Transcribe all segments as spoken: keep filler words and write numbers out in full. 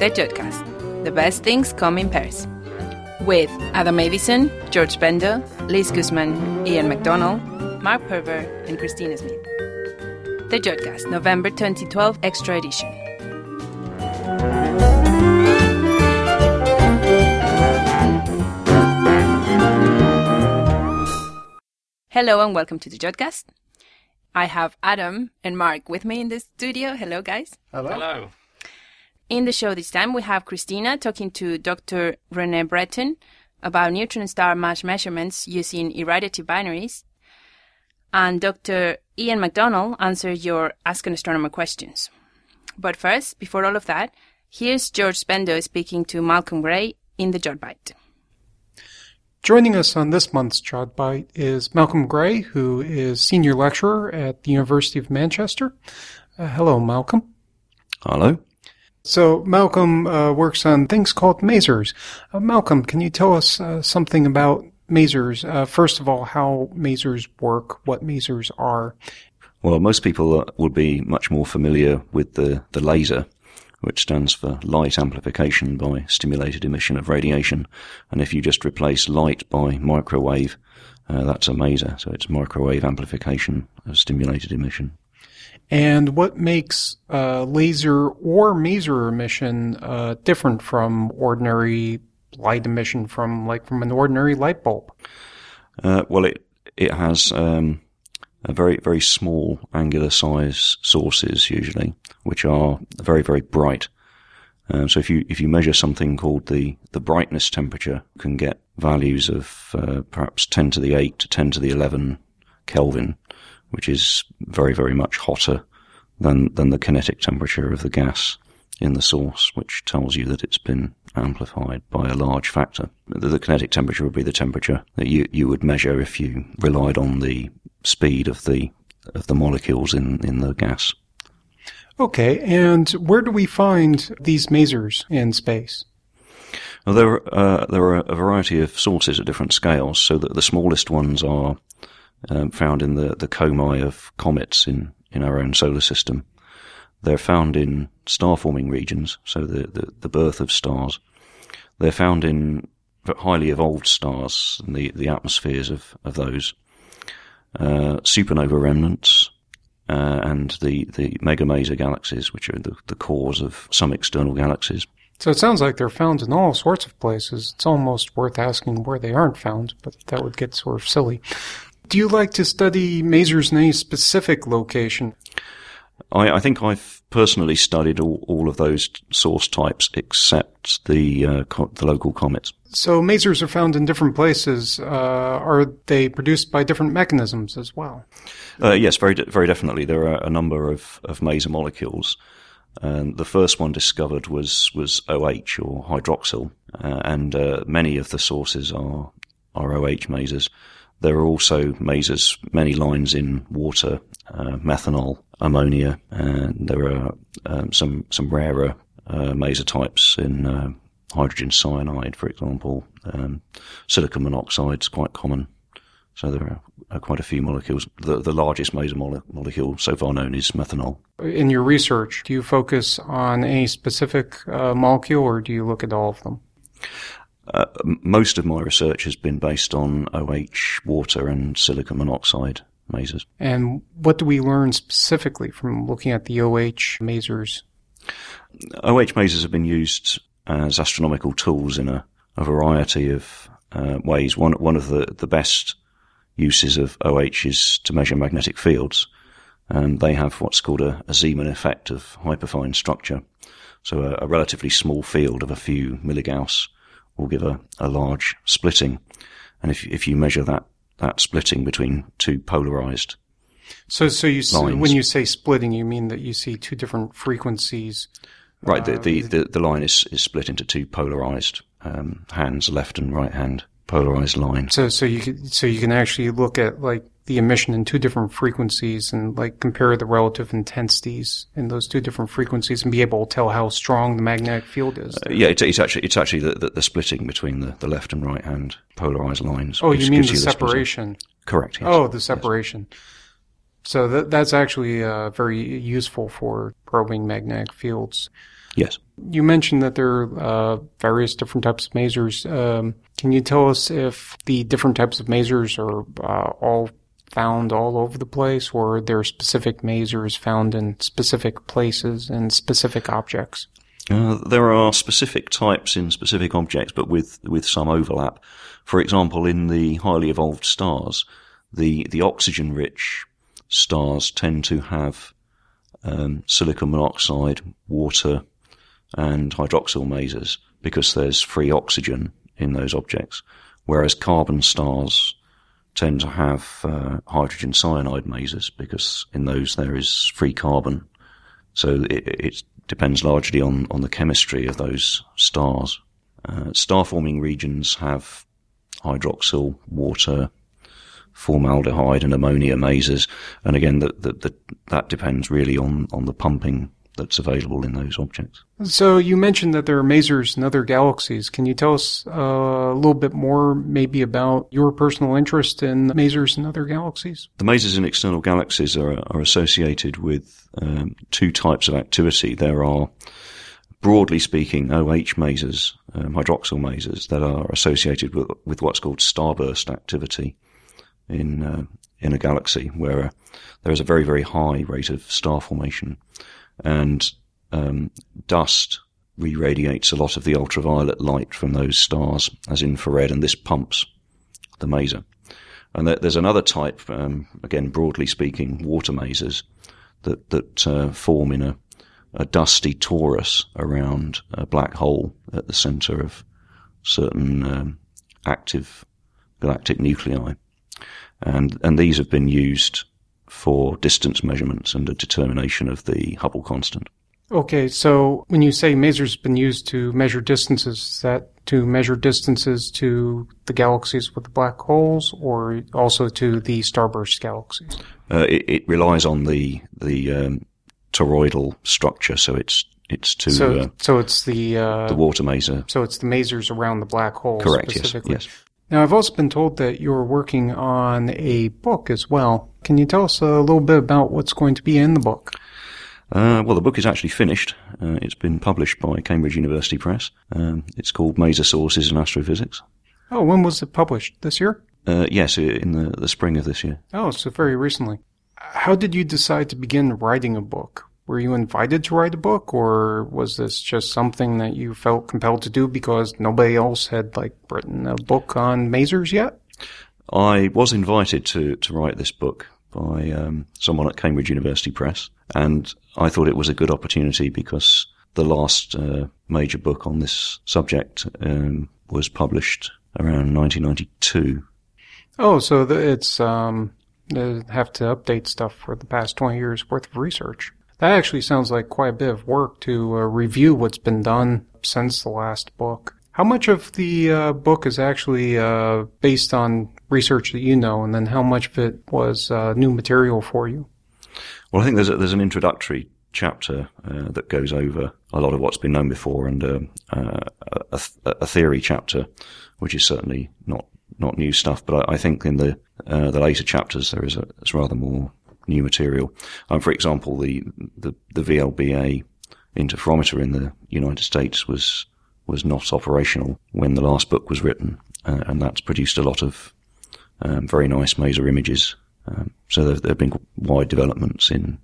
The Jodcast, the best things come in pairs. With Adam Avison, George Bender, Liz Guzman, Iain McDonald, Mark Purver, and Christina Smith. The Jodcast, November twenty twelve, Extra Edition. Hello and welcome to The Jodcast. I have Adam and Mark with me in the studio. Hello, guys. Hello. Hello. In the show this time, we have Christina talking to Doctor René Breton about neutron star mass measurements using irradiative binaries. And Doctor Iain McDonald answers your Ask an Astronomer questions. But first, before all of that, here's George Spendo speaking to Malcolm Gray in the JodBite. Joining us on this month's JodBite is Malcolm Gray, who is Senior Lecturer at the University of Manchester. Uh, hello, Malcolm. Hello. So Malcolm uh, works on things called masers. Uh, Malcolm, can you tell us uh, something about masers? Uh, first of all, how masers work, what masers are? Well, most people would be much more familiar with the, the laser, which stands for light amplification by stimulated emission of radiation. And if you just replace light by microwave, uh, that's a maser. So it's microwave amplification of stimulated emission. And what makes uh, laser or maser emission uh, different from ordinary light emission from, like, from an ordinary light bulb? Uh, well, it it has... Um, A very, very small angular size sources usually, which are very, very bright. Um, so if you if you measure something called the, the brightness temperature, you can get values of uh, perhaps ten to the eight to ten to the eleven Kelvin, which is very, very much hotter than, than the kinetic temperature of the gas in the source, which tells you that it's been amplified by a large factor. The, the kinetic temperature would be the temperature that you, you would measure if you relied on the speed of the of the molecules in, in the gas. Okay, and where do we find these masers in space? Well, there, uh, there are a variety of sources at different scales, so that the smallest ones are um, found in the, the comae of comets in, in our own solar system. They're found in star-forming regions, so the, the, the birth of stars. They're found in highly evolved stars and the, the atmospheres of, of those. Uh, supernova remnants, uh, and the, the mega maser galaxies, which are the, the cores of some external galaxies. So it sounds like they're found in all sorts of places. It's almost worth asking where they aren't found, but that would get sort of silly. Do you like to study masers in any specific location? I, I think I've personally studied all, all of those source types except the uh, co- the local comets. So masers are found in different places. Uh, are they produced by different mechanisms as well? Uh, yes, very de- very definitely. There are a number of, of maser molecules. And the first one discovered was, was O H, or hydroxyl, uh, and uh, many of the sources are, are O H masers. There are also masers, many lines in water, uh, methanol, ammonia, and there are um, some some rarer uh, maser types in uh, hydrogen cyanide, for example. Um, silicon monoxide is quite common. So there are, are quite a few molecules. The, the largest maser mole- molecule so far known is methanol. In your research, do you focus on any specific uh, molecule, or do you look at all of them? Uh, most of my research has been based on O H, water, and silicon monoxide masers. And what do we learn specifically from looking at the O H masers? O H masers have been used as astronomical tools in a, a variety of uh, ways. One one of the, the best uses of O H is to measure magnetic fields, and they have what's called a, a Zeeman effect of hyperfine structure. So a, a relatively small field of a few milligauss will give a, a large splitting, and if if you measure that that splitting between two polarized so so you lines, when you say splitting, you mean that you see two different frequencies, right? Uh, the, the the the line is, is split into two polarized um, hands, left and right hand polarized line. So so you can, so you can actually look at, like, the emission in two different frequencies and, like, compare the relative intensities in those two different frequencies and be able to tell how strong the magnetic field is. Uh, yeah, it's, it's actually it's actually the, the, the splitting between the, the left and right hand polarized lines. Oh, you mean the you separation? The Correct. Yes. Oh, the separation. Yes. So that, that's actually uh, very useful for probing magnetic fields. Yes. You mentioned that there are uh, various different types of masers. Um, can you tell us if the different types of masers are uh, all found all over the place, or are there specific masers found in specific places and specific objects? Uh, there are specific types in specific objects, but with, with some overlap. For example, in the highly evolved stars, the, the oxygen-rich stars tend to have um, silicon monoxide, water, and hydroxyl masers because there's free oxygen in those objects, whereas carbon stars tend to have uh, hydrogen cyanide masers because in those there is free carbon. So it, it depends largely on, on the chemistry of those stars. Uh, star-forming regions have hydroxyl, water, formaldehyde and ammonia masers, and again that that that depends really on, on the pumping that's available in those objects. So you mentioned that there are masers in other galaxies. Can you tell us uh, a little bit more maybe about your personal interest in masers in other galaxies? The masers in external galaxies are, are associated with um, two types of activity. There are, broadly speaking, O H masers, um, hydroxyl masers, that are associated with, with what's called starburst activity in uh, in a galaxy, where uh, there is a very, very high rate of star formation. And um, dust re-radiates a lot of the ultraviolet light from those stars as infrared, and this pumps the maser. And th- there's another type, um, again, broadly speaking, water masers, that, that uh, form in a, a dusty torus around a black hole at the centre of certain um, active galactic nuclei. And, and these have been used for distance measurements and a determination of the Hubble constant. Okay, so when you say masers have been used to measure distances, is that to measure distances to the galaxies with the black holes, or also to the starburst galaxies? Uh, it, it relies on the the um, toroidal structure, so it's it's to so, uh, so it's the uh, the water maser. So it's the masers around the black holes. Correct. Specifically. Yes. Yes. Now, I've also been told that you're working on a book as well. Can you tell us a little bit about what's going to be in the book? Uh, well, the book is actually finished. Uh, it's been published by Cambridge University Press. Um, it's called Maser Sources in Astrophysics. Oh, when was it published? This year? Uh, yes, in the, the spring of this year. Oh, so very recently. How did you decide to begin writing a book? Were you invited to write a book, or was this just something that you felt compelled to do because nobody else had like written a book on masers yet? I was invited to, to write this book by um, someone at Cambridge University Press, and I thought it was a good opportunity because the last uh, major book on this subject um, was published around nineteen ninety-two. Oh, so the, it's um, they have to update stuff for the past twenty years worth of research. That actually sounds like quite a bit of work to uh, review what's been done since the last book. How much of the uh, book is actually uh, based on research that you know, and then how much of it was uh, new material for you? Well, I think there's a, there's an introductory chapter uh, that goes over a lot of what's been known before, and um, uh, a, th- a theory chapter, which is certainly not, not new stuff. But I, I think in the uh, the later chapters there is a, it's rather more new material. Um, for example, the, the the V L B A interferometer in the United States was was not operational when the last book was written, uh, and that's produced a lot of um, very nice maser images. Um, so there have been wide developments in.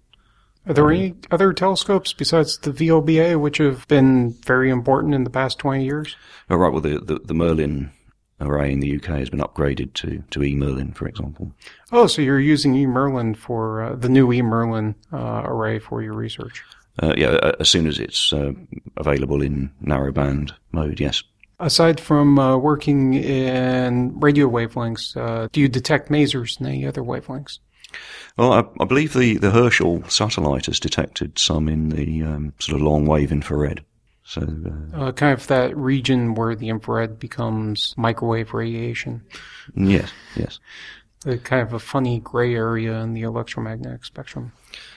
Are there um, any other telescopes besides the V L B A which have been very important in the past twenty years? Oh, right. Well, the the, the Merlin array in the U K has been upgraded to, to eMerlin, for example. Oh, so you're using eMerlin for uh, the new eMerlin uh, array for your research? Uh, yeah, as soon as it's uh, available in narrowband mode, yes. Aside from uh, working in radio wavelengths, uh, do you detect masers in any other wavelengths? Well, I, I believe the, the Herschel satellite has detected some in the um, sort of long-wave infrared. So uh, uh, kind of that region where the infrared becomes microwave radiation. Yes, yes. The kind of a funny gray area in the electromagnetic spectrum.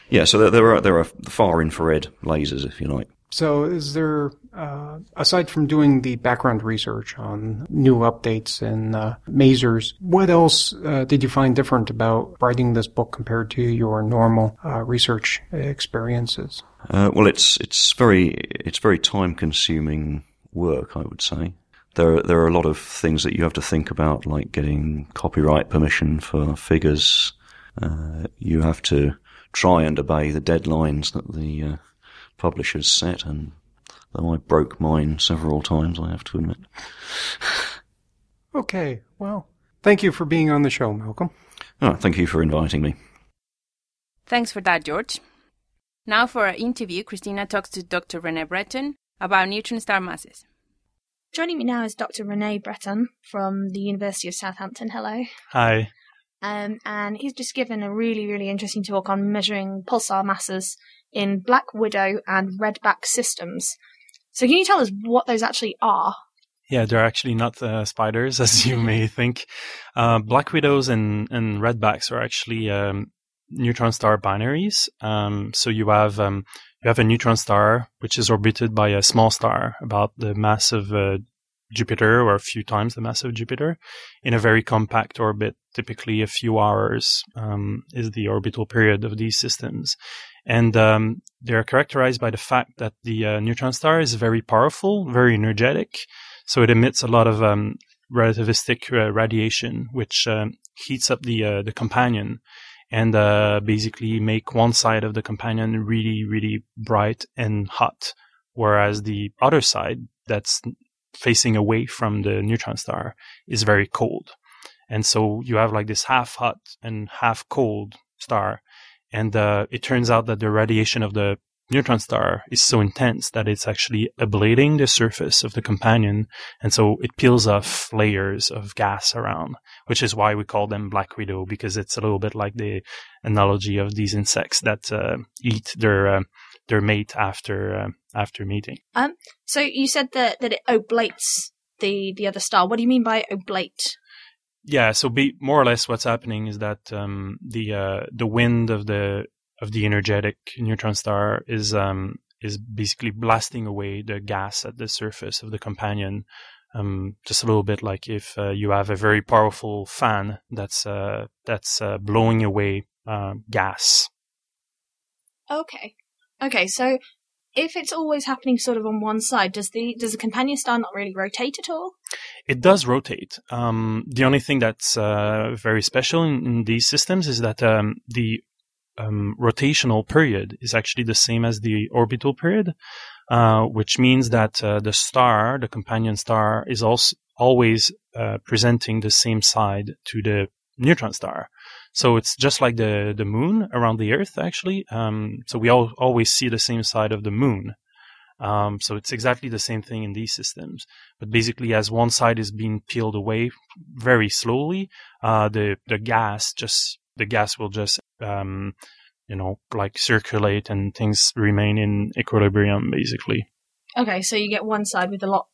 Yeah, so there are there are far infrared lasers, if you like. So is there, uh, aside from doing the background research on new updates and uh, masers, what else uh, did you find different about writing this book compared to your normal uh, research experiences? Uh, well, it's it's very it's very time-consuming work, I would say. There, there are a lot of things that you have to think about, like getting copyright permission for figures. Uh, you have to try and obey the deadlines that the uh, publishers set, and though I broke mine several times, I have to admit. Okay, well, thank you for being on the show, Malcolm. Oh, thank you for inviting me. Thanks for that, George. Now for our interview, Christina talks to Doctor René Breton about neutron star masses. Joining me now is Doctor René Breton from the University of Southampton. Hello. Hi. Um, and he's just given a really, really interesting talk on measuring pulsar masses in Black Widow and Redback systems. So can you tell us what those actually are? Yeah, they're actually not uh, spiders, as you may think. Uh, Black Widows and, and Redbacks are actually um, neutron star binaries. Um, so you have um, you have a neutron star, which is orbited by a small star about the mass of uh, Jupiter, or a few times the mass of Jupiter, in a very compact orbit. Typically a few hours um, is the orbital period of these systems. And um, they're characterized by the fact that the uh, neutron star is very powerful, very energetic. So it emits a lot of um, relativistic uh, radiation, which um, heats up the uh, the companion and uh, basically make one side of the companion really, really bright and hot, whereas the other side that's facing away from the neutron star is very cold. And so you have like this half hot and half cold star. And uh, it turns out that the radiation of the neutron star is so intense that it's actually ablating the surface of the companion. And so it peels off layers of gas around, which is why we call them Black Widow, because it's a little bit like the analogy of these insects that uh, eat their uh, their mate after uh, after mating. Um, so you said that, that it oblates the, the other star. What do you mean by oblate? Yeah, so be, more or less what's happening is that um, the uh, the wind of the of the energetic neutron star is um, is basically blasting away the gas at the surface of the companion, um, just a little bit like if uh, you have a very powerful fan that's uh, that's uh, blowing away uh, gas. Okay, okay. So if it's always happening sort of on one side, does the does the companion star not really rotate at all? It does rotate. Um, the only thing that's uh, very special in, in these systems is that um, the um, rotational period is actually the same as the orbital period, uh, which means that uh, the star, the companion star, is also always uh, presenting the same side to the neutron star. So it's just like the, the moon around the Earth, actually. Um, so we all, always see the same side of the moon. Um, so it's exactly the same thing in these systems. But basically, as one side is being peeled away very slowly, uh, the the gas just the gas will just um, you know like circulate, and things remain in equilibrium, basically. Okay, so you get one side with a lot,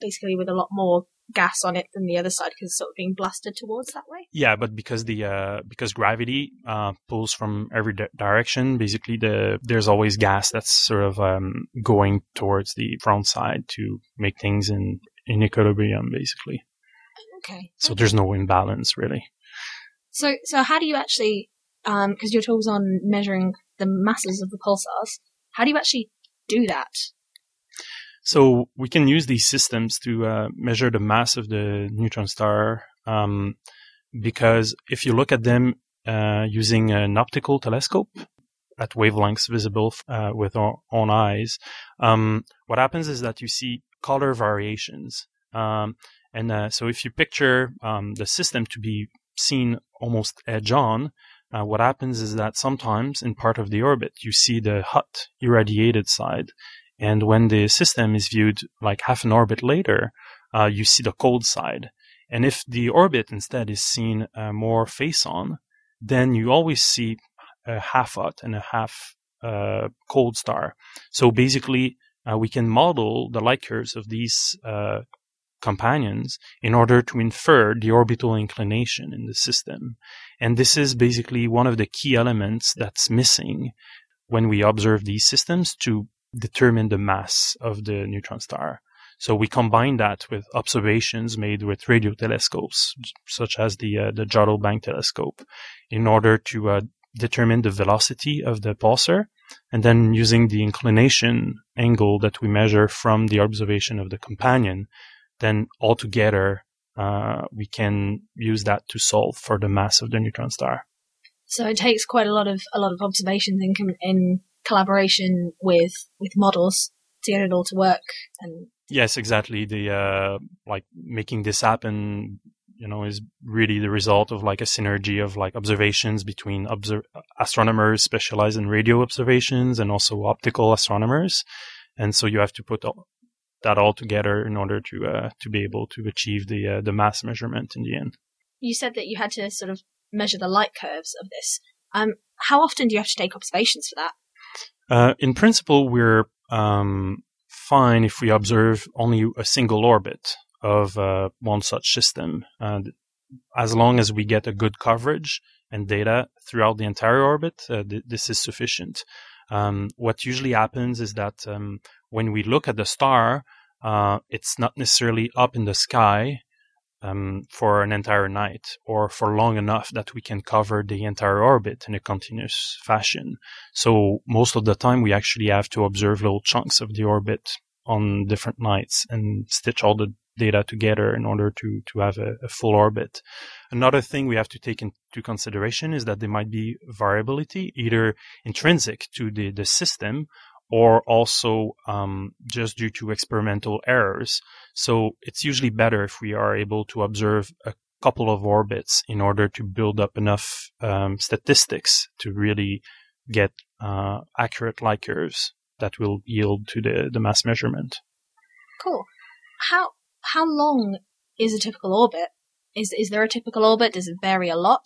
basically with a lot more gas on it than the other side because it's sort of being blasted towards that way. Yeah, but because the uh, because gravity uh, pulls from every di- direction, basically the there's always gas that's sort of um, going towards the front side to make things in, in equilibrium, basically. Okay. So okay. There's no imbalance, really. So so how do you actually, because um, your talk's on measuring the masses of the pulsars, how do you actually do that? So we can use these systems to uh, measure the mass of the neutron star um, because if you look at them uh, using an optical telescope at wavelengths visible uh, with our own eyes, um, what happens is that you see color variations. Um, and uh, so if you picture um, the system to be seen almost edge on, Uh, what happens is that sometimes in part of the orbit, you see the hot irradiated side. And when the system is viewed like half an orbit later, uh, you see the cold side. And if the orbit instead is seen uh, more face-on, then you always see a half-hot and a half-cold uh, star. So basically, uh, we can model the light curves of these uh, companions in order to infer the orbital inclination in the system. And this is basically one of the key elements that's missing when we observe these systems to determine the mass of the neutron star. So we combine that with observations made with radio telescopes, such as the uh, the Jodrell Bank telescope, in order to uh, determine the velocity of the pulsar, and then using the inclination angle that we measure from the observation of the companion, then altogether uh, we can use that to solve for the mass of the neutron star. So it takes quite a lot of a lot of observations in in collaboration with with models to get it all to work. And yes, exactly. The uh, like making this happen, you know, is really the result of like a synergy of like observations between obser- astronomers specialized in radio observations and also optical astronomers, and so you have to put all, that all together in order to uh, to be able to achieve the uh, the mass measurement in the end. You said that you had to sort of measure the light curves of this. Um, how often do you have to take observations for that? Uh, in principle, we're um, fine if we observe only a single orbit of uh, one such system, and as long as we get a good coverage and data throughout the entire orbit, uh, th- this is sufficient. Um, what usually happens is that um, when we look at the star, uh, it's not necessarily up in the sky um, for an entire night or for long enough that we can cover the entire orbit in a continuous fashion. So most of the time we actually have to observe little chunks of the orbit on different nights and stitch all the data together in order to, to have a, a full orbit. Another thing we have to take into consideration is that there might be variability, either intrinsic to the, the system or also um, just due to experimental errors. So it's usually better if we are able to observe a couple of orbits in order to build up enough um, statistics to really get uh, accurate light curves that will yield to the, the mass measurement. Cool. How... How long is a typical orbit? Is is there a typical orbit? Does it vary a lot?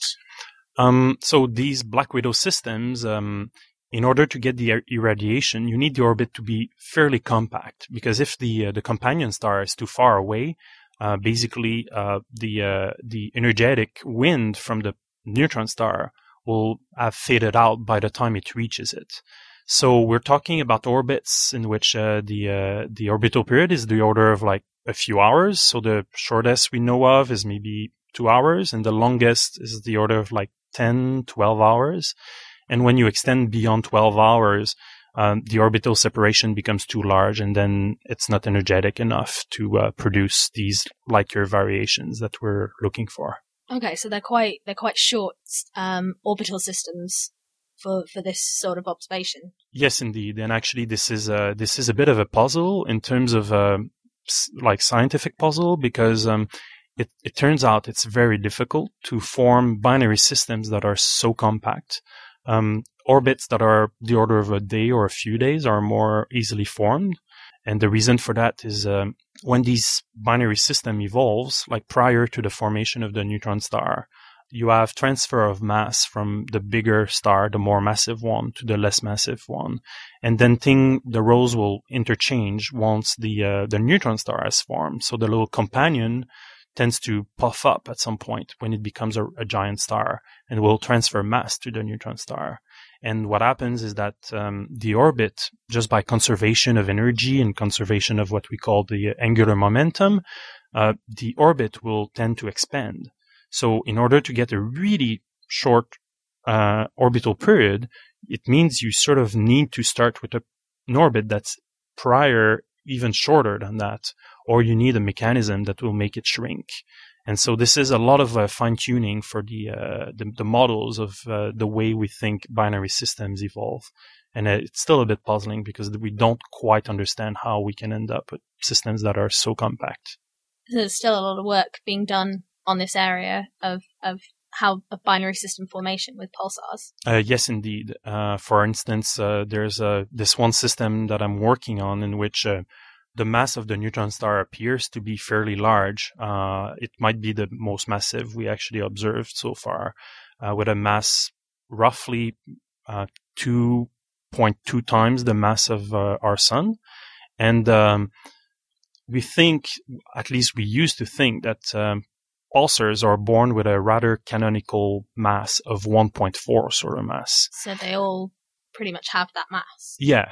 Um, so these Black Widow systems, um, in order to get the ir- irradiation, you need the orbit to be fairly compact, because if the uh, the companion star is too far away, uh, basically uh, the uh, the energetic wind from the neutron star will have faded out by the time it reaches it. So we're talking about orbits in which uh, the uh, the orbital period is the order of like a few hours. So the shortest we know of is maybe two hours, and the longest is the order of like ten, twelve hours. And when you extend beyond twelve hours, um, the orbital separation becomes too large, and then it's not energetic enough to uh, produce these light curve variations that we're looking for. Okay, so they're quite they're quite short um, orbital systems for for this sort of observation. Yes, indeed. And actually, this is a, this is a bit of a puzzle in terms of uh, like scientific puzzle, because um, it, it turns out it's very difficult to form binary systems that are so compact. Um, orbits that are the order of a day or a few days are more easily formed. And the reason for that is um, when these binary system evolves, like prior to the formation of the neutron star, you have transfer of mass from the bigger star, the more massive one, to the less massive one. And then thing, the roles will interchange once the uh, the neutron star has formed. So the little companion tends to puff up at some point when it becomes a, a giant star and will transfer mass to the neutron star. And what happens is that um, the orbit, just by conservation of energy and conservation of what we call the angular momentum, uh, the orbit will tend to expand. So in order to get a really short uh, orbital period, it means you sort of need to start with a, an orbit that's prior, even shorter than that, or you need a mechanism that will make it shrink. And so this is a lot of uh, fine-tuning for the, uh, the the models of uh, the way we think binary systems evolve. And uh, it's still a bit puzzling because we don't quite understand how we can end up with systems that are so compact. There's still a lot of work being done on this area of, of how a binary system formation with pulsars? Uh, yes, indeed. Uh, for instance, uh, there's uh, this one system that I'm working on in which uh, the mass of the neutron star appears to be fairly large. Uh, it might be the most massive we actually observed so far, uh, with a mass roughly uh, two point two times the mass of uh, our sun. And um, we think, at least we used to think, that um, pulsars are born with a rather canonical mass of one point four sort of mass. So they all pretty much have that mass. Yeah.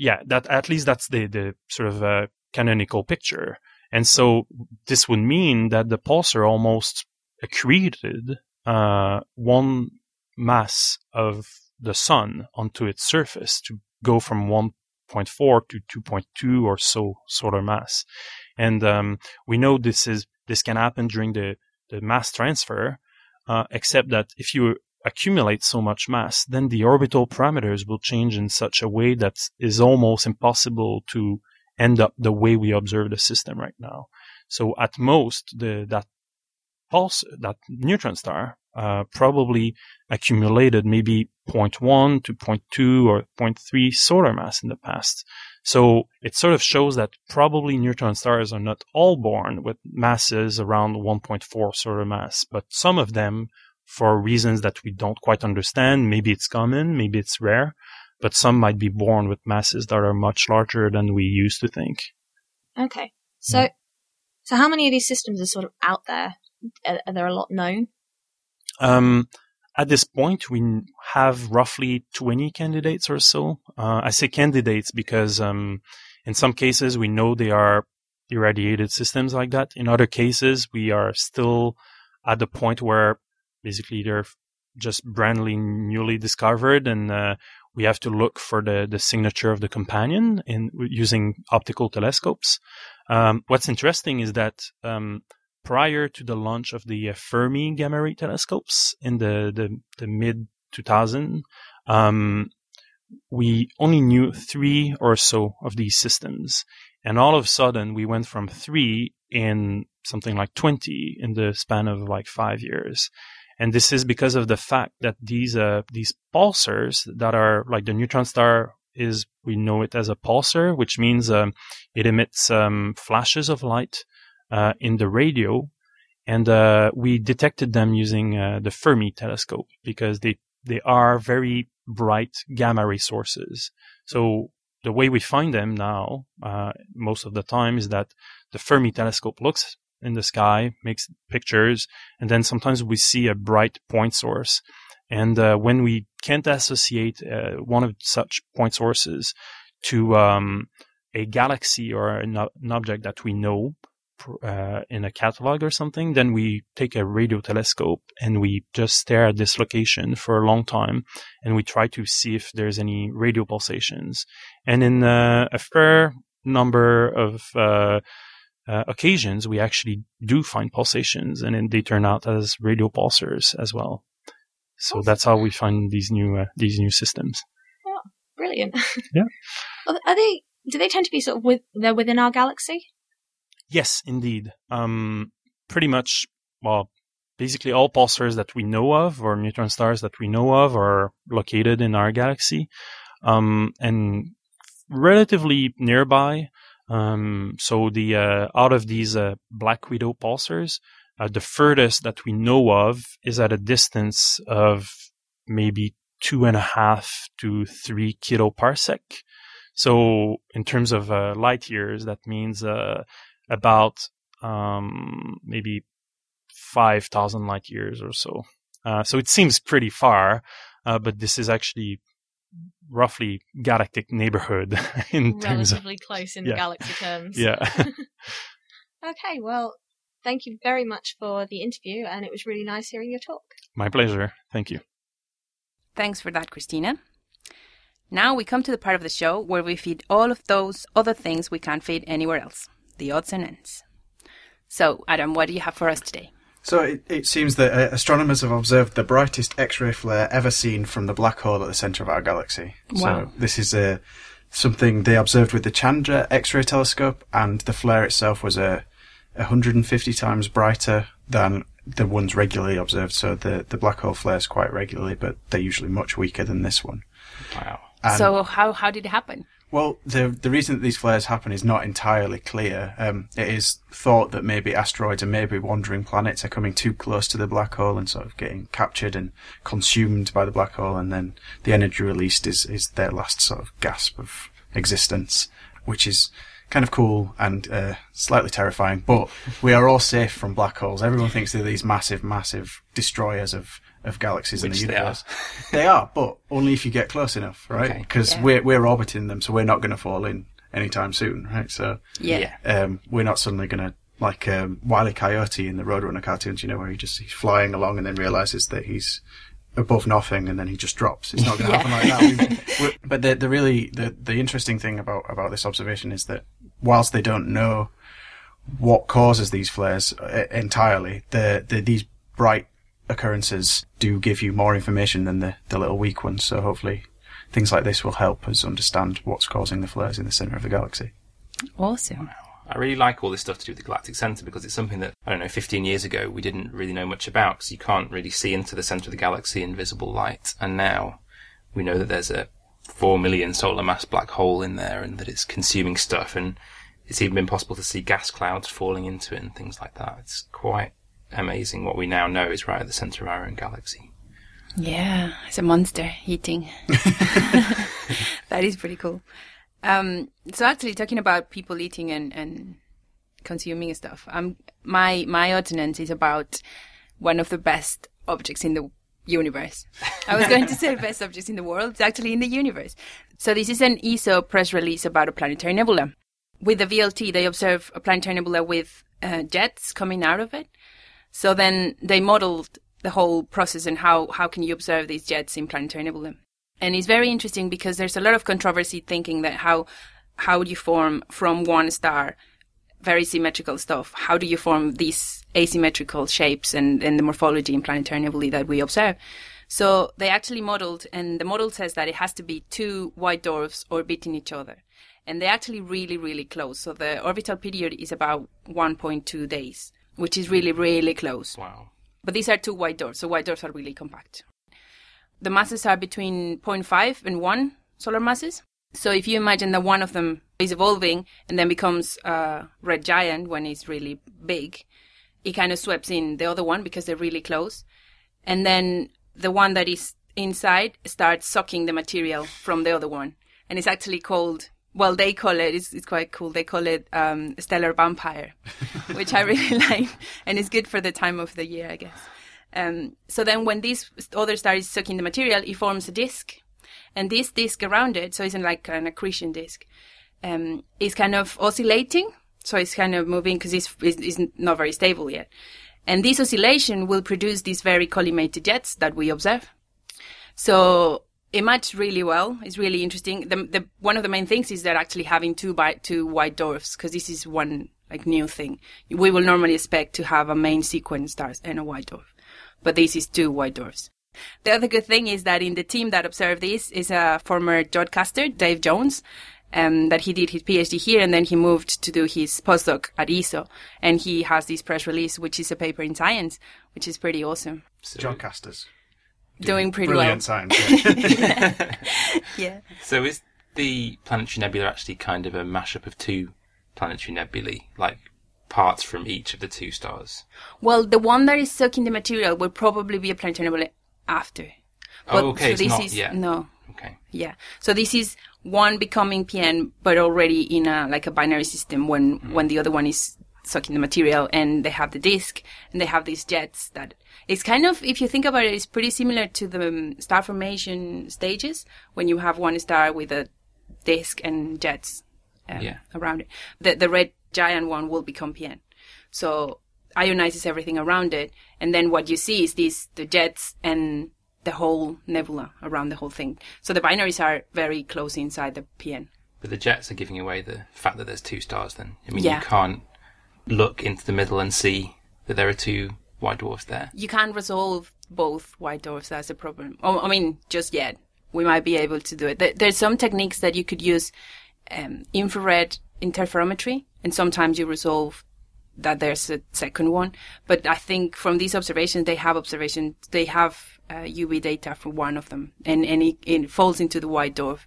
yeah, that at least that's the, the sort of uh, canonical picture. And so this would mean that the pulsar almost accreted uh, one mass of the sun onto its surface to go from one point four to two point two or so solar mass. And um, we know this is this can happen during the, the mass transfer, uh, except that if you accumulate so much mass, then the orbital parameters will change in such a way that is almost impossible to end up the way we observe the system right now. So at most, the, that pulse, that neutron star, uh, probably accumulated maybe zero point one to zero point two or zero point three solar mass in the past. So it sort of shows that probably neutron stars are not all born with masses around one point four solar mass, but some of them, for reasons that we don't quite understand, maybe it's common, maybe it's rare, but some might be born with masses that are much larger than we used to think. Okay. So yeah. So how many of these systems are sort of out there? Are, are there a lot known? Um, at this point, we have roughly twenty candidates or so. Uh, I say candidates because um, in some cases, we know they are irradiated systems like that. In other cases, we are still at the point where basically they're just brandly newly discovered, and uh, we have to look for the, the signature of the companion in using optical telescopes. Um, what's interesting is that um, prior to the launch of the uh, Fermi gamma ray telescopes in the, the, the mid two thousands, um, we only knew three or so of these systems. And all of a sudden, we went from three in something like twenty in the span of like five years. And this is because of the fact that these uh, these pulsars that are like the neutron star is, we know it as a pulsar, which means um, it emits um, flashes of light uh, in the radio. And uh, we detected them using uh, the Fermi telescope because they, they are very bright gamma ray sources. So the way we find them now, uh, most of the time, is that the Fermi telescope looks in the sky, makes pictures, and then sometimes we see a bright point source. And uh, when we can't associate uh, one of such point sources to um, a galaxy or an, an object that we know uh, in a catalog or something, then we take a radio telescope and we just stare at this location for a long time, and we try to see if there's any radio pulsations. And in uh, a fair number of uh, Uh, occasions, we actually do find pulsations, and then they turn out as radio pulsars as well. So awesome. That's how we find these new uh, these new systems. Oh, brilliant! Yeah, are they? Do they tend to be sort of with, they're within our galaxy? Yes, indeed. Um, pretty much. Well, basically, all pulsars that we know of, or neutron stars that we know of, are located in our galaxy, um, and relatively nearby. Um, so the, uh, out of these, uh, Black Widow pulsars, uh, the furthest that we know of is at a distance of maybe two and a half to three kiloparsec. So in terms of, uh, light years, that means, uh, about, um, maybe five thousand light years or so. Uh, so it seems pretty far, uh, but this is actually roughly galactic neighborhood in relatively terms relatively close in yeah. galaxy terms. Yeah. Okay, well, thank you very much for the interview, and it was really nice hearing your talk. My pleasure. Thank you. Thanks for that, Christina. Now we come to the part of the show where we feed all of those other things we can't feed anywhere else, the odds and ends. So, Adam, what do you have for us today? So it, it seems that uh, astronomers have observed the brightest X-ray flare ever seen from the black hole at the centre of our galaxy. Wow. So this is uh, something they observed with the Chandra X-ray telescope, and the flare itself was uh, one hundred fifty times brighter than the ones regularly observed. So the, the black hole flares quite regularly, but they're usually much weaker than this one. Wow. And so how how did it happen? Well, the the reason that these flares happen is not entirely clear. Um, it is thought that maybe asteroids and maybe wandering planets are coming too close to the black hole and sort of getting captured and consumed by the black hole, and then the energy released is, is their last sort of gasp of existence, which is kind of cool and uh, slightly terrifying. But we are all safe from black holes. Everyone thinks they're these massive, massive destroyers of of galaxies Which in the universe. They are. They are, but only if you get close enough, right? Because okay. yeah. we're we're orbiting them, so we're not going to fall in anytime soon, right? So yeah, um, we're not suddenly going to, like um, Wile E. Coyote in the Roadrunner cartoons, you know, where he just he's flying along and then realizes that he's above nothing and then he just drops. It's not going to yeah. happen like that. We're, but the the really the the interesting thing about about this observation is that whilst they don't know what causes these flares entirely, the, the these bright occurrences do give you more information than the, the little weak ones, so hopefully things like this will help us understand what's causing the flares in the centre of the galaxy. Awesome. Wow. I really like all this stuff to do with the galactic centre because it's something that, I don't know, fifteen years ago we didn't really know much about because you can't really see into the centre of the galaxy in visible light, and now we know that there's a four million solar mass black hole in there and that it's consuming stuff, and it's even been possible to see gas clouds falling into it and things like that. It's quite amazing what we now know is right at the centre of our own galaxy. Yeah, it's a monster eating. That is pretty cool. Um, so actually, talking about people eating and, and consuming stuff, um, my my ordinance is about one of the best objects in the universe. I was going to say best objects in the world. It's actually in the universe. So this is an E S O press release about a planetary nebula. With the V L T, they observe a planetary nebula with uh, jets coming out of it. So then they modeled the whole process and how, how can you observe these jets in planetary nebula. And it's very interesting because there's a lot of controversy thinking that how how do you form from one star very symmetrical stuff? How do you form these asymmetrical shapes and, and the morphology in planetary nebulae that we observe? So they actually modeled, and the model says that it has to be two white dwarfs orbiting each other. And they're actually really, really close. So the orbital period is about one point two days, which is really, really close. Wow. But these are two white dwarfs, so white dwarfs are really compact. The masses are between zero point five and one solar masses. So if you imagine that one of them is evolving and then becomes a red giant when it's really big, it kind of sweeps in the other one because they're really close. And then the one that is inside starts sucking the material from the other one. And it's actually called... Well, they call it, it's, it's quite cool, they call it um, stellar vampire, which I really like, and it's good for the time of the year, I guess. Um, so then when this other star is sucking the material, it forms a disk, and this disk around it, so it's like an accretion disk, um, is kind of oscillating, so it's kind of moving because it's, it's not very stable yet. And this oscillation will produce these very collimated jets that we observe. So... It matched really well. It's really interesting. The, the one of the main things is that actually having two by, two white dwarfs, because this is one like new thing. We will normally expect to have a main sequence stars and a white dwarf, but this is two white dwarfs. The other good thing is that in the team that observed this is a former Jodcaster, Dave Jones, um, that he did his PhD here and then he moved to do his postdoc at E S O, and he has this press release, which is a paper in Science, which is pretty awesome. So, Jodcasters. Doing pretty brilliant well. Brilliant science. Yeah. yeah. yeah. So is the planetary nebula actually kind of a mashup of two planetary nebulae, like parts from each of the two stars? Well, the one that is sucking the material will probably be a planetary nebula after. But, oh, okay. So this it's not is, yet. No. Okay. Yeah. So this is one becoming P N, but already in a like a binary system when, mm. when the other one is sucking the material, and they have the disk, and they have these jets that... It's kind of, if you think about it, it's pretty similar to the um, star formation stages when you have one star with a disk and jets um, yeah. around it. The, the red giant one will become P N. So ionizes everything around it. And then what you see is these, the jets and the whole nebula around the whole thing. So the binaries are very close inside the P N. But the jets are giving away the fact that there's two stars then. I mean, yeah. you can't look into the middle and see that there are two white dwarfs there. You can't resolve both white dwarfs. That's a problem. I mean, just yet. We might be able to do it. There's some techniques that you could use, um, infrared interferometry, and sometimes you resolve that there's a second one. But I think from these observations, they have observations, they have uh, U V data for one of them, and, and it, it falls into the white dwarf.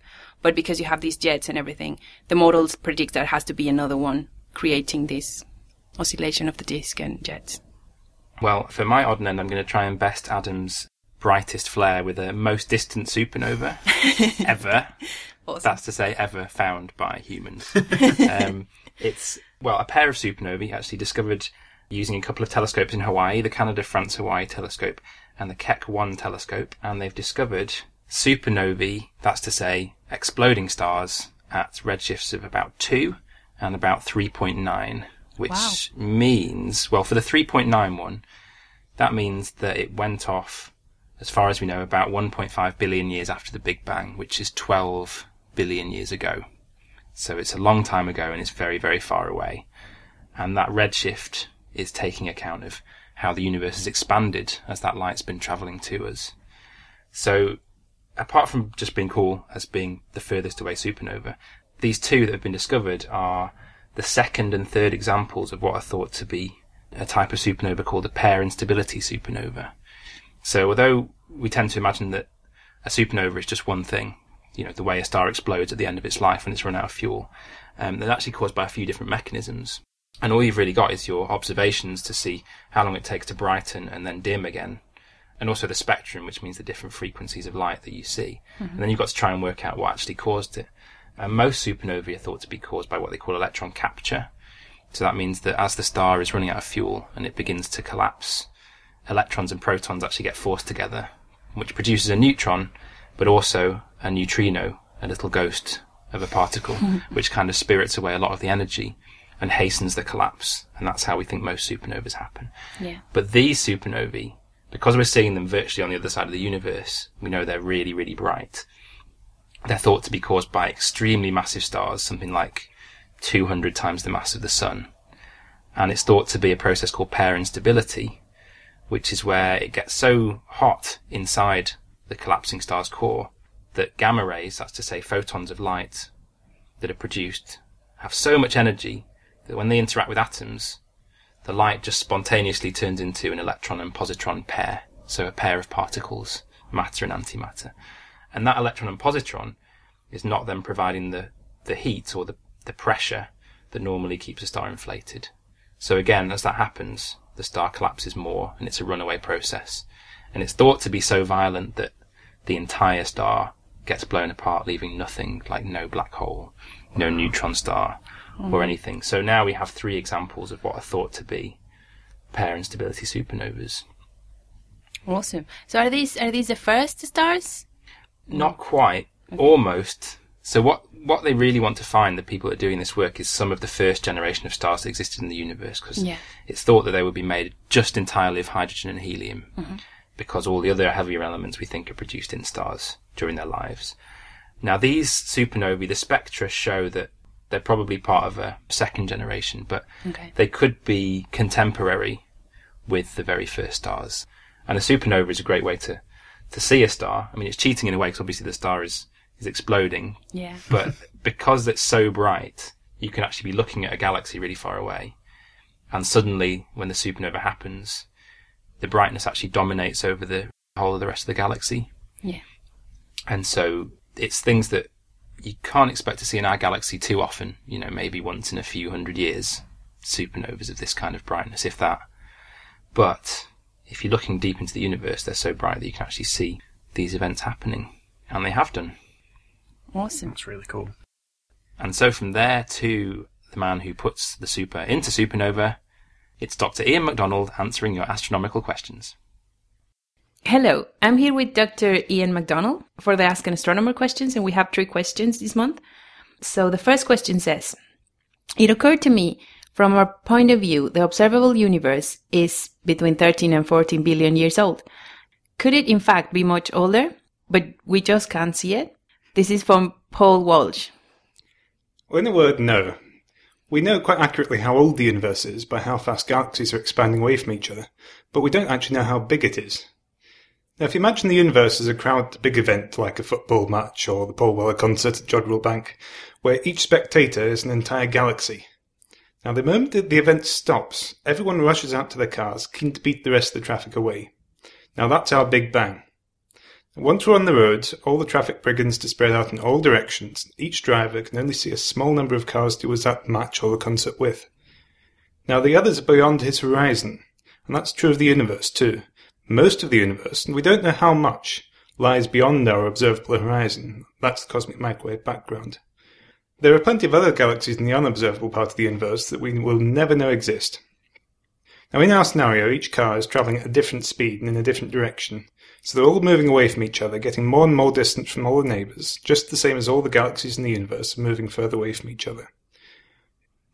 But because you have these jets and everything, the models predict there has to be another one creating this oscillation of the disk and jets. Well, for my odd end, I'm going to try and best Adam's brightest flare with a most distant supernova ever. Awesome. That's to say ever found by humans. um, it's, well, a pair of supernovae actually discovered using a couple of telescopes in Hawaii, the Canada-France-Hawaii telescope and the Keck one telescope, and they've discovered supernovae, that's to say exploding stars, at redshifts of about two and about three point nine, which wow. means, well, for the three point nine one, that means that it went off, as far as we know, about one point five billion years after the Big Bang, which is twelve billion years ago. So it's a long time ago and it's very, very far away. And that redshift is taking account of how the universe has expanded as that light's been travelling to us. So apart from just being cool as being the furthest away supernova, these two that have been discovered are the second and third examples of what are thought to be a type of supernova called a pair instability supernova. So although we tend to imagine that a supernova is just one thing, you know, the way a star explodes at the end of its life when it's run out of fuel, um, they're actually caused by a few different mechanisms. And all you've really got is your observations to see how long it takes to brighten and then dim again. And also the spectrum, which means the different frequencies of light that you see. Mm-hmm. And then you've got to try and work out what actually caused it. And most supernovae are thought to be caused by what they call electron capture. So that means that as the star is running out of fuel and it begins to collapse, electrons and protons actually get forced together, which produces a neutron, but also a neutrino, a little ghost of a particle, which kind of spirits away a lot of the energy and hastens the collapse. And that's how we think most supernovas happen. Yeah. But these supernovae, because we're seeing them virtually on the other side of the universe, we know they're really, really bright. They're thought to be caused by extremely massive stars, something like two hundred times the mass of the sun. And it's thought to be a process called pair instability, which is where it gets so hot inside the collapsing star's core that gamma rays, that's to say photons of light that are produced, have so much energy that when they interact with atoms, the light just spontaneously turns into an electron and positron pair, so a pair of particles, matter and antimatter. And that electron and positron is not then providing the, the heat or the, the pressure that normally keeps a star inflated. So again, as that happens, the star collapses more, and it's a runaway process. And it's thought to be so violent that the entire star gets blown apart, leaving nothing, like no black hole, no neutron star, mm. or anything. So now we have three examples of what are thought to be pair instability supernovas. Awesome. So are these are these the first stars? Not quite. Okay. Almost. So what, what they really want to find, the people that are doing this work, is some of the first generation of stars that existed in the universe, because yeah. it's thought that they would be made just entirely of hydrogen and helium, mm-hmm. because all the other heavier elements we think are produced in stars during their lives. Now, these supernovae, the spectra show that they're probably part of a second generation, but okay. they could be contemporary with the very first stars. And a supernova is a great way to, to see a star. I mean, it's cheating in a way, because obviously the star is... is exploding, yeah. but because it's so bright, you can actually be looking at a galaxy really far away, and suddenly when the supernova happens, the brightness actually dominates over the whole of the rest of the galaxy. Yeah. And so it's things that you can't expect to see in our galaxy too often, you know, maybe once in a few hundred years, supernovas of this kind of brightness, if that. But if you're looking deep into the universe, they're so bright that you can actually see these events happening, and they have done. Awesome. That's really cool. And so from there to the man who puts the super into supernova, it's Doctor Iain McDonald answering your astronomical questions. Hello, I'm here with Doctor Iain McDonald for the Ask an Astronomer questions, and we have three questions this month. So the first question says, it occurred to me, from our point of view, the observable universe is between thirteen and fourteen billion years old. Could it in fact be much older, but we just can't see it? This is from Paul Walsh. Well, in a word, no. We know quite accurately how old the universe is by how fast galaxies are expanding away from each other, but we don't actually know how big it is. Now, if you imagine the universe as a crowd big event like a football match or the Paul Weller concert at Jodrell Bank, where each spectator is an entire galaxy. Now, the moment that the event stops, everyone rushes out to their cars, keen to beat the rest of the traffic away. Now, that's our Big Bang. Once we're on the road, all the traffic brigands are spread out in all directions. Each driver can only see a small number of cars he was at the match or the concert with. Now, the others are beyond his horizon, and that's true of the universe too. Most of the universe, and we don't know how much, lies beyond our observable horizon. That's the cosmic microwave background. There are plenty of other galaxies in the unobservable part of the universe that we will never know exist. Now in our scenario, each car is travelling at a different speed and in a different direction, so they're all moving away from each other, getting more and more distance from all the neighbours, just the same as all the galaxies in the universe are moving further away from each other.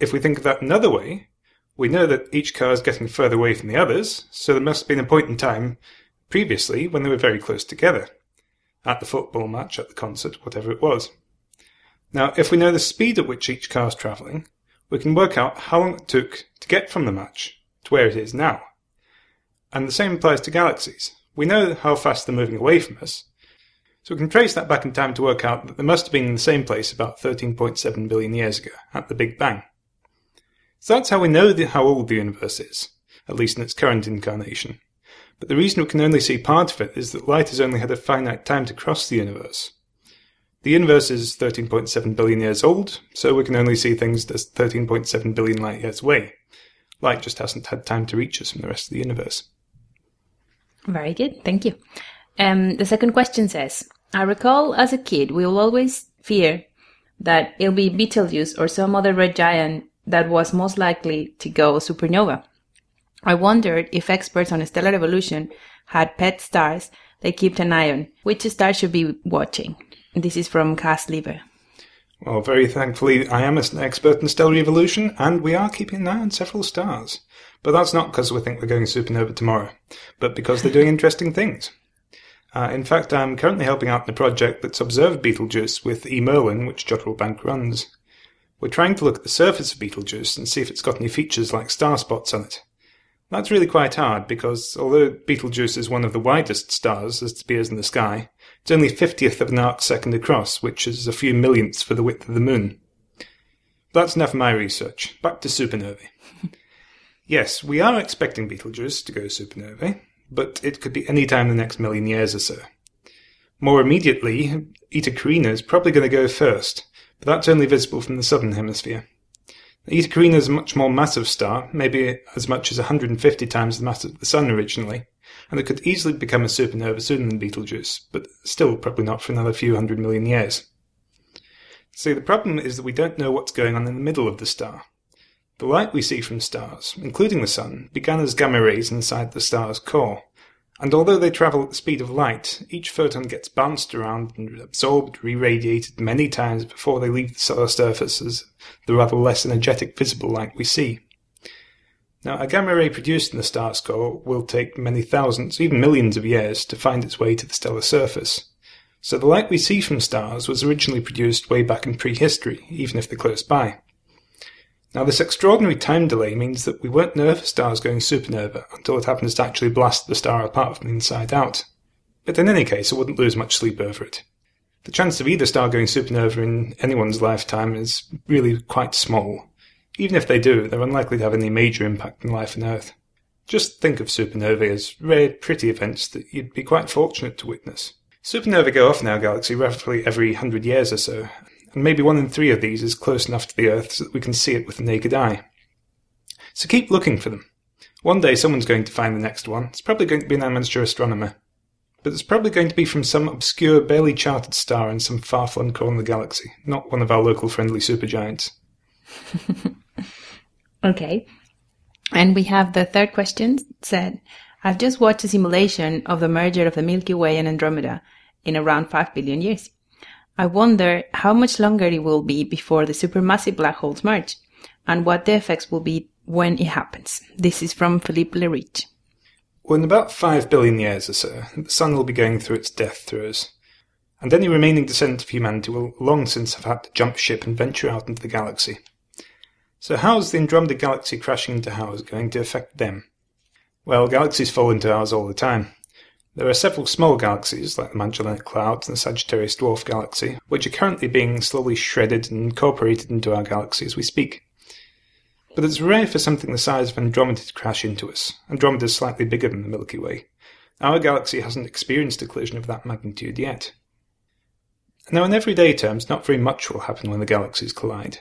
If we think of that another way, we know that each car is getting further away from the others, so there must have been a point in time previously when they were very close together, at the football match, at the concert, whatever it was. Now, if we know the speed at which each car is travelling, we can work out how long it took to get from the match to where it is now. And the same applies to galaxies. We know how fast they're moving away from us, so we can trace that back in time to work out that they must have been in the same place about thirteen point seven billion years ago, at the Big Bang. So that's how we know how old the universe is, at least in its current incarnation. But the reason we can only see part of it is that light has only had a finite time to cross the universe. The universe is thirteen point seven billion years old, so we can only see things that's thirteen point seven billion light years away. Light just hasn't had time to reach us from the rest of the universe. Very good, thank you. Um, the second question says, I recall as a kid we will always fear that it'll be Betelgeuse or some other red giant that was most likely to go supernova. I wondered if experts on stellar evolution had pet stars they kept an eye on. Which star should be watching? This is from Cass Lever. Well, very thankfully, I am an expert in stellar evolution, and we are keeping an eye on several stars. But that's not because we think we're going supernova tomorrow, but because they're doing interesting things. Uh, in fact, I'm currently helping out in a project that's observed Betelgeuse with eMerlin, which Jodrell Bank runs. We're trying to look at the surface of Betelgeuse and see if it's got any features like star spots on it. That's really quite hard because although Betelgeuse is one of the widest stars as it appears in the sky, it's only fiftieth of an arc second across, which is a few millionths for the width of the moon. But that's enough of my research. Back to supernovae. Yes, we are expecting Betelgeuse to go supernovae, but it could be any time in the next million years or so. More immediately, Eta Carina is probably going to go first, but that's only visible from the southern hemisphere. Eta Carina is a much more massive star, maybe as much as one hundred fifty times the mass of the Sun originally, and it could easily become a supernova sooner than Betelgeuse, but still probably not for another few hundred million years. See, the problem is that we don't know what's going on in the middle of the star. The light we see from stars, including the Sun, began as gamma rays inside the star's core, and although they travel at the speed of light, each photon gets bounced around and absorbed, re-radiated many times before they leave the solar surface as the rather less energetic visible light we see. Now, a gamma ray produced in the star's core will take many thousands, even millions of years to find its way to the stellar surface. So the light we see from stars was originally produced way back in prehistory, even if they're close by. Now, this extraordinary time delay means that we won't know if a star is going supernova until it happens to actually blast the star apart from the inside out. But in any case, I wouldn't lose much sleep over it. The chance of either star going supernova in anyone's lifetime is really quite small. Even if they do, they're unlikely to have any major impact on life on Earth. Just think of supernovae as rare, pretty events that you'd be quite fortunate to witness. Supernovae go off in our galaxy roughly every hundred years or so, and maybe one in three of these is close enough to the Earth so that we can see it with the naked eye. So keep looking for them. One day someone's going to find the next one. It's probably going to be an amateur astronomer. But it's probably going to be from some obscure, barely charted star in some far-flung corner of the galaxy, not one of our local friendly supergiants. Okay. And we have the third question said, I've just watched a simulation of the merger of the Milky Way and Andromeda in around five billion years. I wonder how much longer it will be before the supermassive black holes merge, and what the effects will be when it happens. This is from Philippe Lerich. Well, in about five billion years or so, the Sun will be going through its death throes, and any remaining descendant of humanity will long since have had to jump ship and venture out into the galaxy. So how is the Andromeda galaxy crashing into ours going to affect them? Well, galaxies fall into ours all the time. There are several small galaxies, like the Magellanic Cloud and the Sagittarius Dwarf Galaxy, which are currently being slowly shredded and incorporated into our galaxy as we speak. But it's rare for something the size of Andromeda to crash into us. Andromeda is slightly bigger than the Milky Way. Our galaxy hasn't experienced a collision of that magnitude yet. Now, in everyday terms, not very much will happen when the galaxies collide.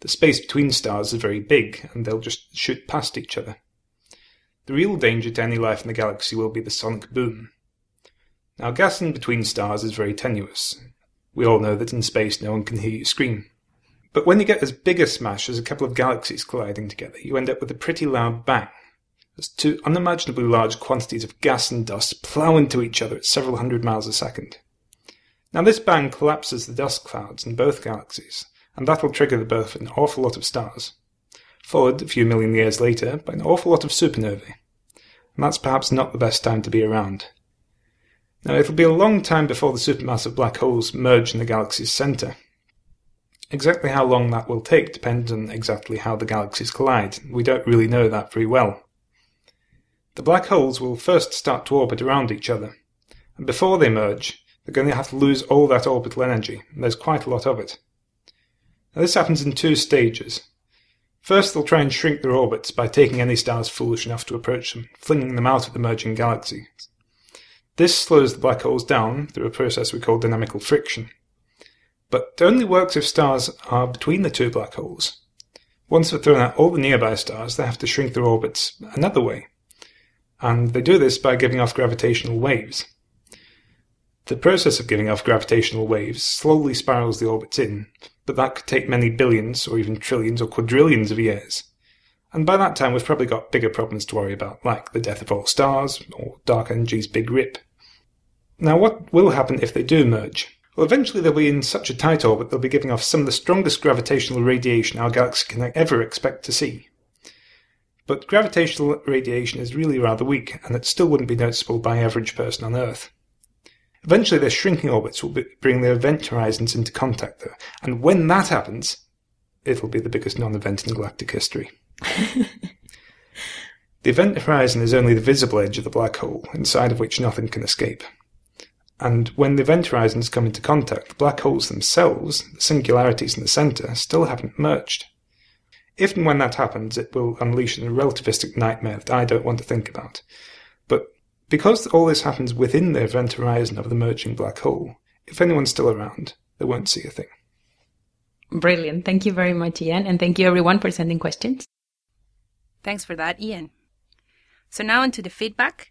The space between stars is very big, and they'll just shoot past each other. The real danger to any life in the galaxy will be the sonic boom. Now, gas in between stars is very tenuous. We all know that in space no one can hear you scream. But when you get as big a smash as a couple of galaxies colliding together, you end up with a pretty loud bang. as two unimaginably large quantities of gas and dust plough into each other at several hundred miles a second. Now this bang collapses the dust clouds in both galaxies, and that'll trigger the birth of an awful lot of stars, followed a few million years later by an awful lot of supernovae. And that's perhaps not the best time to be around. Now it'll be a long time before the supermassive black holes merge in the galaxy's centre. Exactly how long that will take depends on exactly how the galaxies collide. We don't really know that very well. The black holes will first start to orbit around each other, and before they merge, they're going to have to lose all that orbital energy, and there's quite a lot of it. Now this happens in two stages. First, they'll try and shrink their orbits by taking any stars foolish enough to approach them, flinging them out of the merging galaxy. This slows the black holes down through a process we call dynamical friction. But it only works if stars are between the two black holes. Once they've thrown out all the nearby stars, they have to shrink their orbits another way, and they do this by giving off gravitational waves. The process of giving off gravitational waves slowly spirals the orbits in, but that could take many billions or even trillions or quadrillions of years. And by that time we've probably got bigger problems to worry about, like the death of all stars, or dark energy's big rip. Now what will happen if they do merge? Well, eventually they'll be in such a tight orbit they'll be giving off some of the strongest gravitational radiation our galaxy can ever expect to see. But gravitational radiation is really rather weak, and it still wouldn't be noticeable by an average person on Earth. Eventually their shrinking orbits will be, bring their event horizons into contact though, and when that happens, it'll be the biggest non-event in galactic history. The event horizon is only the visible edge of the black hole, inside of which nothing can escape. And when the event horizons come into contact, the black holes themselves, the singularities in the centre, still haven't merged. If and when that happens, it will unleash a relativistic nightmare that I don't want to think about. But because all this happens within the event horizon of the merging black hole, if anyone's still around, they won't see a thing. Brilliant. Thank you very much, Iain, and thank you everyone for sending questions. Thanks for that, Iain. So now on to the feedback.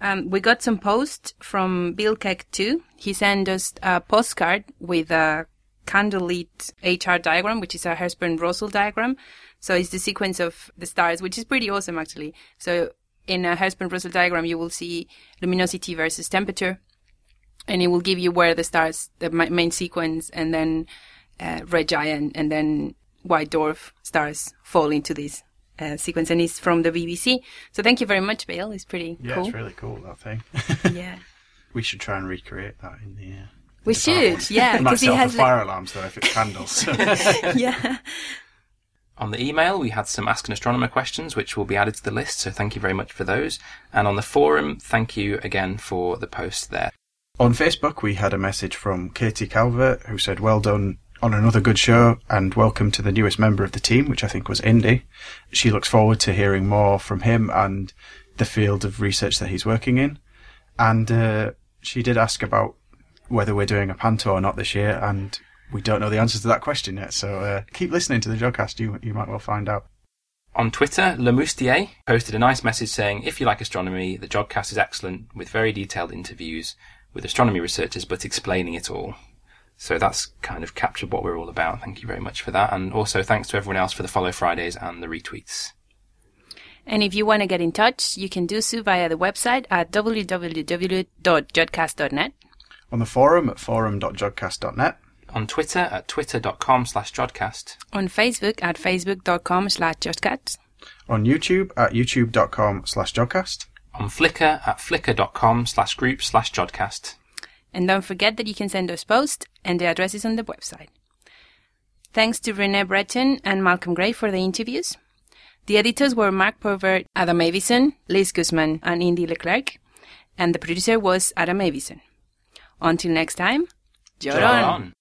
Um, we got some posts from Bill Keck too. He sent us a postcard with a candlelit H R diagram, which is a Hertzsprung-Russell diagram. So it's the sequence of the stars, which is pretty awesome actually. So in a Hertzsprung-Russell diagram, you will see luminosity versus temperature, and it will give you where the stars, the main sequence, and then uh, red giant, and then white dwarf stars fall into this uh, sequence. And it's from the B B C. So thank you very much, Bill. It's pretty yeah, cool. Yeah, it's really cool, that thing. Yeah. We should try and recreate that in the... Uh, we should, yeah. We might set off the fire like... alarms, though, if it's candles. Yeah. On the email, we had some Ask an Astronomer questions, which will be added to the list, so thank you very much for those. And on the forum, thank you again for the post there. On Facebook, we had a message from Katie Calvert, who said, well done on another good show, and welcome to the newest member of the team, which I think was Indy. She looks forward to hearing more from him and the field of research that he's working in. And uh, she did ask about whether we're doing a panto or not this year, and... we don't know the answers to that question yet, so uh, keep listening to the Jodcast, you you might well find out. On Twitter, Le Moustier posted a nice message saying, if you like astronomy, the Jodcast is excellent, with very detailed interviews with astronomy researchers, but explaining it all. So that's kind of captured what we're all about. Thank you very much for that, and also thanks to everyone else for the Follow Fridays and the retweets. And if you want to get in touch, you can do so via the website at w w w dot jodcast dot net. On the forum at forum dot jodcast dot net. On Twitter at twitter.com slash Jodcast. On Facebook at facebook.com slash Jodcast. On YouTube at youtube.com slash Jodcast. On Flickr at flickr.com slash group slash Jodcast. And don't forget that you can send us posts, and the address is on the website. Thanks to René Breton and Malcolm Gray for the interviews. The editors were Mark Purver, Adam Avison, Liz Guzman, and Indy Leclercq. And the producer was Adam Avison. Until next time, Jod on!